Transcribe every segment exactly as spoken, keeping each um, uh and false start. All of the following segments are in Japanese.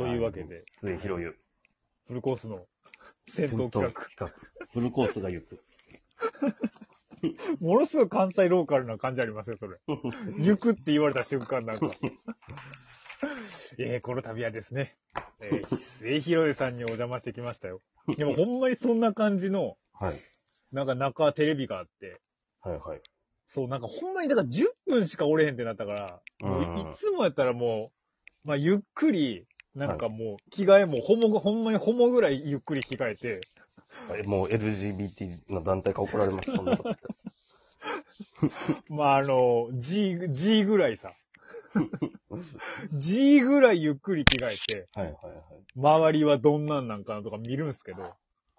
というわけで、末広湯フルコースの戦闘企画フルコースが行くものすごい関西ローカルな感じありますよそれ行くって言われた瞬間なんかえー、この旅はですね、えー、末広湯さんにお邪魔してきましたよ。でもほんまにそんな感じの、はい、なんか中テレビがあって、はいはい、そうなんかほんまにだからじゅっぷんしかおれへんってなったから、いつもやったらもう、まあ、ゆっくりなんかもう着替えもほもほんまにほもぐらいゆっくり着替えて、はい、もう エルジービーティー の団体から怒られますそんなことって。まああの G G ぐらいさ。G ぐらいゆっくり着替えて、はいはいはい、周りはどんなんなんかなとか見るんですけど、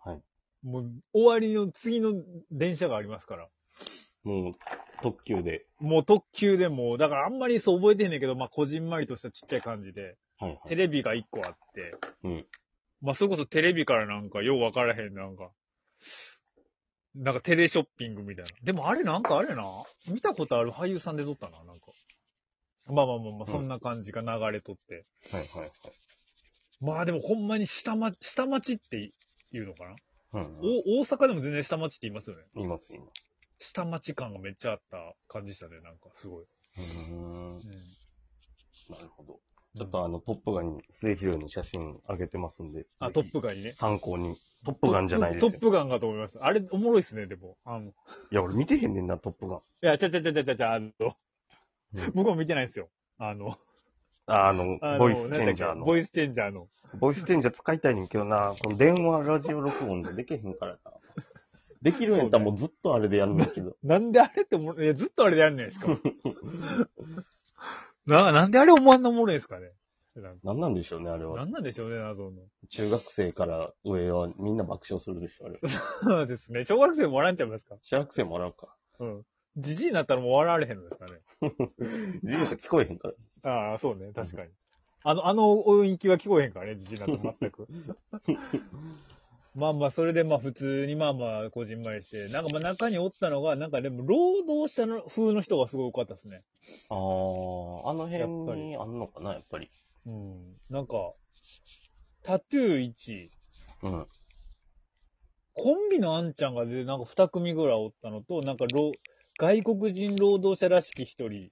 はい、もう終わりの次の電車がありますから。もう特急で。もう特急でもう、だからあんまりそう覚えてへんねんけど、まあこじんまりとしたちっちゃい感じで、はいはい、テレビがいっこあって、うん、まあそれこそテレビからなんかよう分からへんなんか、なんかテレショッピングみたいな。でもあれなんかあれな、見たことある俳優さんで撮ったな、なんか。まあまあまあまあ、そんな感じが流れとって。うん、はいはいはい。まあでもほんまに下町、下町って言うのかな、うんうん、お大阪でも全然下町って言いますよね。言います、言います。下町感がめっちゃあった感じしたね、なんかすごい。うーん、うん、なるほど。ちょっとあの、トップガンに、末広湯の写真あげてますんで。あ、トップガンにね。参考に。トップガンじゃないです、ね、トップガンかと思いました。あれ、おもろいっすね、でも。あの。いや、俺見てへんねんな、トップガン。いや、ちゃちゃちゃちゃちゃちゃ、あの。僕も見てないんですよ。あの、あ, あの、ボイスチェンジャーの。ボイスチェンジャーの。ボイスチェンジャー使いたいねんけどな、この電話ラジオ録音でできへんからな。できるんやったらもうずっとあれでやるんだけど。なんであれって思う、いや、ずっとあれでやるねん、しかも。な、なんであれ思わんのおもろいんですかね。なんなんなんでしょうね、あれは。なんなんでしょうね、謎の。中学生から上はみんな爆笑するでしょ、あれ。そうですね。小学生も笑っちゃいますか。小学生も笑うか。うん。じじいになったらもう笑われへんのですかね。じじいになったら聞こえへんから。ああ、そうね、確かに。あの、あの音域は聞こえへんからね、じじいになったら全く。まあまあ、それでまあ普通にまあまあ、こじんまりして、なんかまあ中におったのが、なんかでも労働者の風の人がすごい多かったですね。ああ、あの辺にあんのかな、やっぱり。うん。なんか、タトゥーいち。うん。コンビのあんちゃんがで、なんかに組ぐらいおったのと、なんか労、外国人労働者らしき一人、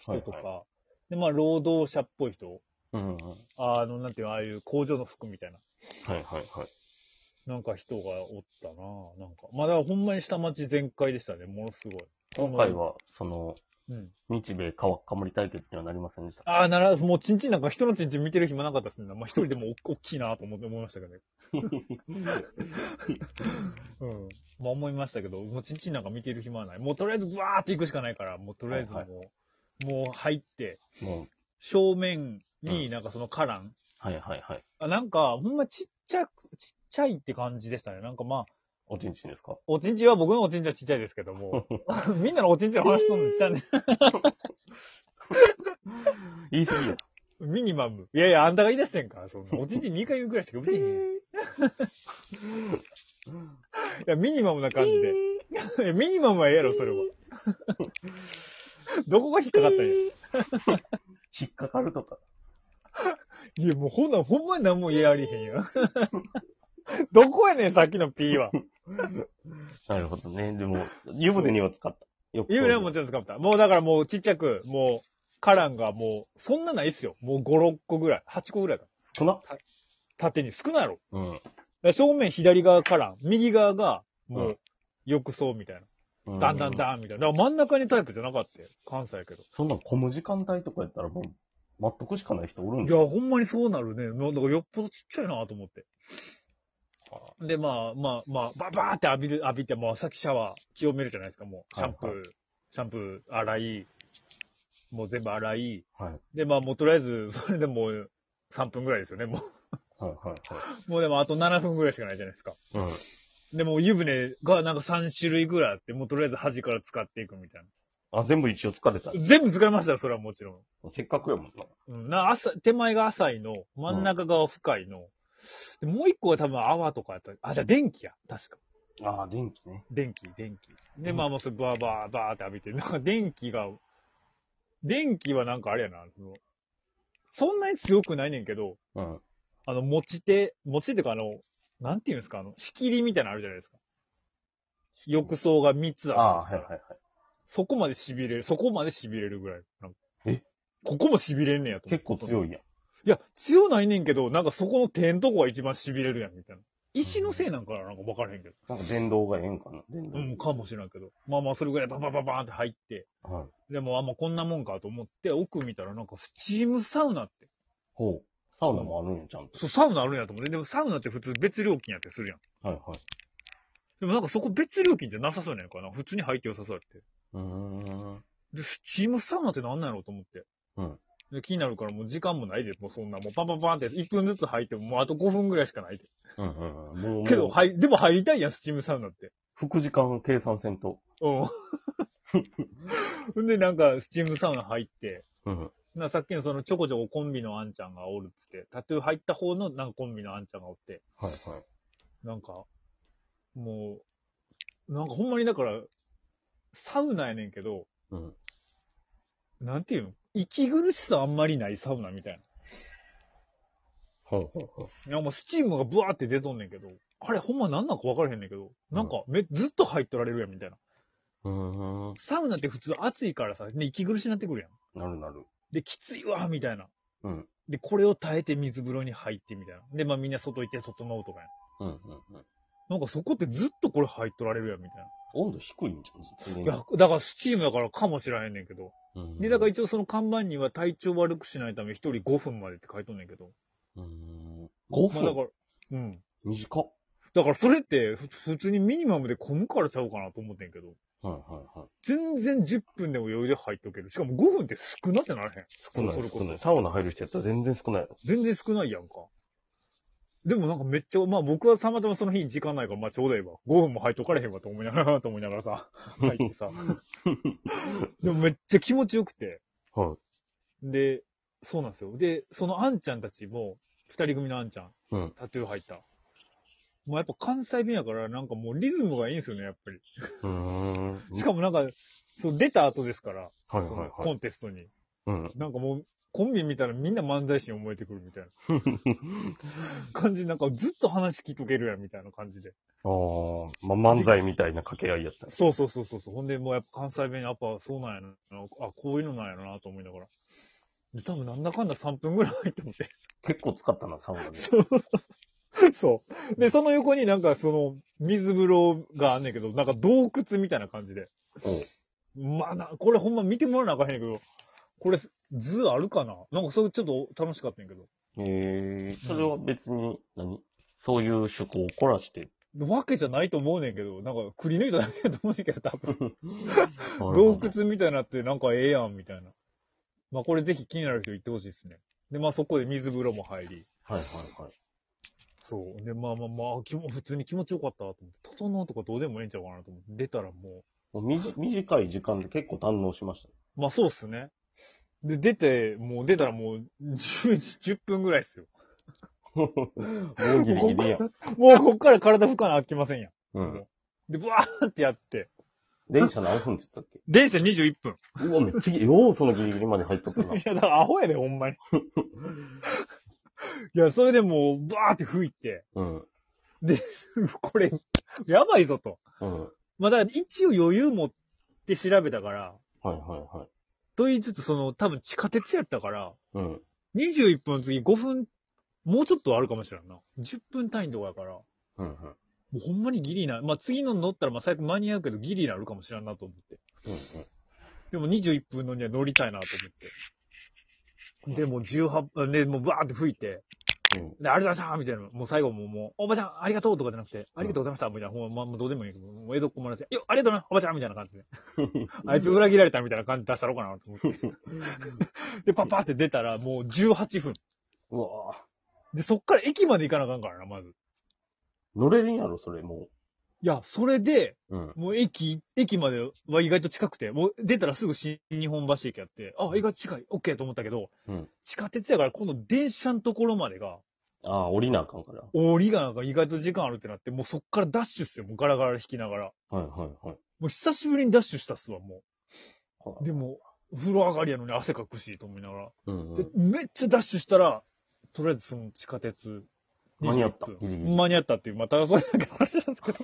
人とか、はいはい、で、まあ、労働者っぽい人、うんうん、あの、なんていうの、ああいう工場の服みたいな。はいはいはい。なんか人がおったなぁ、なんか。まあ、だからほんまに下町全開でしたね、ものすごい。今回は、その、うん、日米かわかむり対決にはなりませんでした。ああ、なら、もうちんちんなんか人のちんちん見てる暇なかったですね。まあ、一人でもおっきいなと思って思いましたけどね。うん。まあ思いましたけど、もうちんちんなんか見てる暇はない。もうとりあえずブワーって行くしかないから、もうとりあえずもう、はいはい、もう入って、もう正面になんかそのカラン、うん。はいはいはい。あ、なんか、ほんまちっちゃく、ちっちゃいって感じでしたね。なんかまあ、おちんちんですか？おちんちんは僕のおちんちんはちっちゃいですけども、みんなのおちんちんの話すんのちゃうね。言い過ぎや。ミニマム。いやいや、あんたが言い出してんか。そんなおちんちんにかい言うくらいしか言ってへん。いや、ミニマムな感じで。ミニマムはええやろ、それは。どこが引っかかったんや。引っかかるとか。いや、もうほんな、ほんまに何も言えありへんや。どこやねん、さっきの P は。なるほどね。でも、湯船には使った。湯船はもちろん使った。もうだからもうちっちゃく、もう、カランがもう、そんなないっすよ。もうご、ろっこぐらい。はっこぐらいか。少な。縦に少ないやろ。うん。正面左側から、右側が、もう、浴槽みたいな。うん、だんだんだんみたいな。だから真ん中にタイプじゃなかったよ。関西やけど。そんな混む時間帯とかやったらもう、待っとくしかない人おるんだ。いや、ほんまにそうなるね。だからよっぽどちっちゃいなと思って。で、まあまあまあ、ババーって浴びる、浴びて、もう先シャワー、清めるじゃないですか、もう。シャンプー、はいはい、シャンプー、洗い、もう全部洗い。はい、で、まあもうとりあえず、それでもうさんぷんぐらいですよね、もう。はいはいはい、もうでもあとななふんぐらいしかないじゃないですか。うん、でも湯船がなんかさん種類ぐらいあって、もうとりあえず端から使っていくみたいな。あ、全部一応使れた。全部使れましたよ、それはもちろん。せっかくやもんな。うん、な朝手前が浅いの、真ん中が深いの。うん、でもう一個は多分泡とかやった。あ、じゃあ電気や、確か。ああ、電気ね。電気、電気。で、まあもうそれバーバーバーって浴びて、なんか電気が、電気はなんかあれやな、その、そんなに強くないねんけど、うん、あの、持ち手、持ち手ってか、あの、なんていうんですか、あの、仕切りみたいなのあるじゃないですか。浴槽がみっつあるんですから。あ、はいはいはい。そこまで痺れる、そこまで痺れるぐらい。なんかえここも痺れんねんやと思って。結構強いやん。いや、強ないねんけど、なんかそこの手のとこが一番痺れるやん、みたいな。石のせいなんかな、なんか分からへんけど。なんか電動がええんかな。電動。うん、かもしれんけど。まあまあ、それぐらいババババーンって入って。はい。でも、あんまこんなもんかと思って、奥見たらなんかスチームサウナって。ほう。サウナもあるんや、ちゃんと。そう、サウナあるんやと思って。でもサウナって普通別料金やってするやん。はいはい。でもなんかそこ別料金じゃなさそうなんやからな。普通に入って良さそうやって。うーん。で、スチームサウナってなんなんやろうと思って。うん。で気になるからもう時間もないで、もうそんな、もうパンパンパンっていっぷんずつ入っても、もうあとごふんぐらいしかないで。うんうんうん。もうけど、はい、でも入りたいやん、スチームサウナって。副時間計算せんと。うん。んで、なんか、スチームサウナ入って、うん、なさっきのその、ちょこちょこコンビのあんちゃんがおるっつって、タトゥー入った方のなんかコンビのあんちゃんがおって。はいはい。なんか、もう、なんかほんまにだから、サウナやねんけど、うん。なんていうの？息苦しさあんまりないサウナみたいな。はいはいはい。いや、もうスチームがブワーって出とんねんけど、あれほんまなんなんか分からへんねんけど、なんかめ、うん、ずっと入っとられるやんみたいな。うん。サウナって普通暑いからさ、ね、息苦しになってくるやん。なるなる。で、きついわみたいな。うん。で、これを耐えて水風呂に入ってみたいな。で、まあみんな外行って整うとかやん。うんうんうん。なんかそこってずっとこれ入っとられるやんみたいな。温度低いんじゃん。いや、だからスチームだからかもしらへんねんけど。うん、で、だから一応その看板には体調悪くしないため一人ごふんまでって書いとんねんけど。うん。ごふん、まあ、だから、うん。短っ。だからそれって普通にミニマムで混むからちゃうかなと思ってんけど。はいはいはい。全然じゅっぷんでも余裕で入っとける。しかもごふんって少なってならへん。少ない。それこそ少ない。サウナ入る人やったら全然少ない。全然少ないやんか。でもなんかめっちゃ、まあ僕はたまたまその日に時間ないから、まあちょうどいいわ。ごふんも入っとかれへんわと思いながら、と思いながらさ、入ってさ。でもめっちゃ気持ちよくて。はい。で、そうなんですよ。で、そのあんちゃんたちも、二人組のあんちゃん、うん、タトゥー入った。まあやっぱ関西弁やから、なんかもうリズムがいいんですよね、やっぱり。うーん。しかもなんか、そう出た後ですから、はいはいはい、そのコンテストに。うん。なんかもう、コンビ見たらみんな漫才師に思えてくるみたいな感じで、なんかずっと話聞いとけるやんみたいな感じで。ああ、まあ、漫才みたいな掛け合いやった。そうそうそうそう。ほんでもうやっぱ関西弁やっぱそうなんやな。あ、こういうのなんやろなと思いながら。で、多分なんだかんださんぷんぐらい入って思って。結構使ったな、サウナで。そう。で、その横になんかその水風呂があんねんけど、なんか洞窟みたいな感じで。うん。まあな、これほんま見てもらわなあかんねんけど、これ、図あるかな？なんかそれちょっと楽しかったんやけど。へー。それは別に何、何そういう趣向を凝らして。わけじゃないと思うねんけど、なんかくり抜いただけだと思うねんけど、多分。洞窟みたいになってなんかええやんみたいな。まあこれぜひ気になる人行ってほしいですね。で、まあそこで水風呂も入り。はいはいはい。そう。で、まあまあまあ、気も普通に気持ちよかったと思って、整うとかどうでもええんちゃうかなと思って、出たらもう。もう短い時間で結構堪能しました、ね。まあそうっすね。で、出て、もう出たらもう、じゅっぷんぐらいですよ。もうギリギリや。もうこっから体拭かなあきませんや。うん。で、ブワーってやって。電車何分って言ったっけ？電車にじゅういっぷん。うわ、めっちゃ、ようそのギリギリまで入っとくな。いや、だからアホやで、ほんまに。いや、それでもう、ブワーって拭いて。うん。で、これ、やばいぞと。うん。まあ、だから一応余裕持って調べたから。はいはいはい。と言いつつ、その、多分地下鉄やったから、うん。にじゅういっぷんの次ごふん、もうちょっとあるかもしれんな。じゅっぷん単位とかやから、うんうん。もうほんまにギリな、まあ次の乗ったらまあ最悪間に合うけどギリになるかもしれんなと思って。うんうん。でもにじゅういっぷんのには乗りたいなと思って。で、もうじゅうはち、で、もうバーって吹いて、うん。で、ありがとうございましたみたいな。もう最後ももう、おばちゃんありがとうとかじゃなくて、ありがとうございましたみたいな。ほんま、もうどうでもいいけど、もう江戸っ子もらって、よっ、ありがとうなおばちゃんみたいな感じで。あいつ裏切られたみたいな感じ出したろうかなと思って。で、パッパって出たら、もうじゅうはっぷん。うわぁ。で、そっから駅まで行かなあかんからな、まず。乗れるんやろ、それ、もう。いや、それで、うん、もう駅、駅までは意外と近くて、もう出たらすぐ新日本橋駅やって、あ、意外と近い、オッケーと思ったけど、うん、地下鉄やから今度電車のところまでが、ああ、降りなあかんから。降りがなんか意外と時間あるってなって、もうそっからダッシュっすよ、もうガラガラ引きながら。はいはいはい。もう久しぶりにダッシュしたっすわ、もう。はい、でも、お風呂上がりやのに汗かくしと思いながら、うんうん、でめっちゃダッシュしたらとりあえずその地下鉄間に合った。間に合ったっていう、またそれだけ話なんですけど。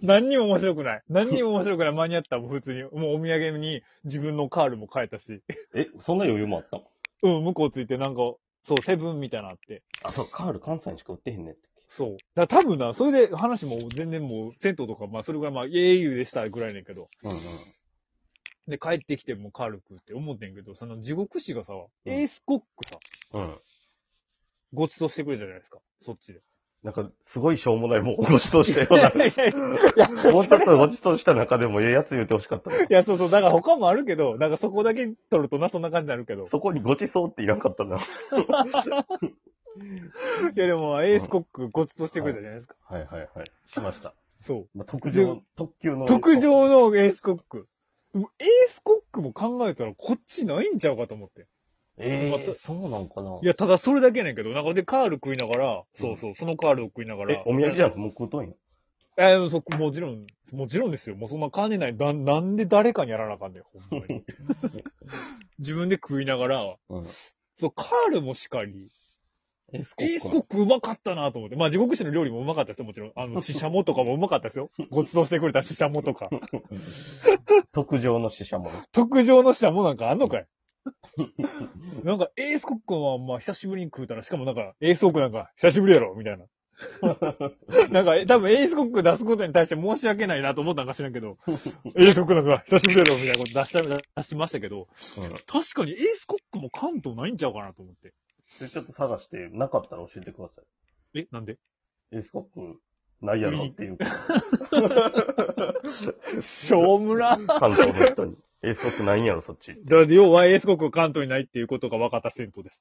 何にも面白くない。何にも面白くない。間に合ったも普通に。もうお土産に自分のカールも買えたし。え、そんな余裕もあったうん、向こうついてなんか、そう、セブンみたいなあって。あ、そう、カール関西にしか売ってへんねん。そう。だから多分な、それで話も全然もう、銭湯とか、まあそれぐらいまあ、エーユー でしたぐらいねんけど。うんうん。で、帰ってきてもカール食うって思ってんけど、その地獄師がさ、うん、エースコックさ。うん。ごちそうしてくれたじゃないですか、そっちで。なんか、すごいしょうもない、もうごちそうしたような。いやいやいやもうちょっとごちそうした中でも、ええやつ言ってほしかった。いや、そうそう、だから他もあるけど、なんかそこだけ取るとな、そんな感じになるけど。そこにごちそうっていらんかったな。いや、でも、エースコックごちそうしてくれたじゃないですか。うん、はい、はいはいはい。しました。そう。まあ、特上、特急の。特上のエースコック。エースコックも考えたら、こっちないんちゃうかと思って。ええー、そうなんかな。いや、ただそれだけやねんけど、なんかでカール食いながら、そうそう、そのカールを食いながら。え、お土産じゃなくてもう食うとんや。えー、そ、もちろん、もちろんですよ。もうそんな金ねない。な、なんで誰かにやらなあかんねん、ほんまに。自分で食いながら、うん、そう、カールもしかり、エースコックうまかったなと思って。まあ、地獄師の料理もうまかったですよ、もちろん。あの、シシャモとかもうまかったですよ。ごちそうしてくれたシシャモとか。特上のシシャモ。特上のシシャモなんかあんのかい。なんか、エースコックは、まあ、久しぶりに食うたら、しかもなんか、エースコックなんか、久しぶりやろみたいな。なんか、多分エースコック出すことに対して申し訳ないなと思ったんか知らんけど、エースコックなんか、久しぶりやろみたいなこと出した、出しましたけど、うん、確かにエースコックも関東ないんちゃうかなと思って。で、ちょっと探して、なかったら教えてください。え、なんで？エースコック、ないやろっていうか。しょうむら。関東の人に。エースコックないんやろ、そっち。だから、要はエースコック関東にないっていうことが分かった銭湯です。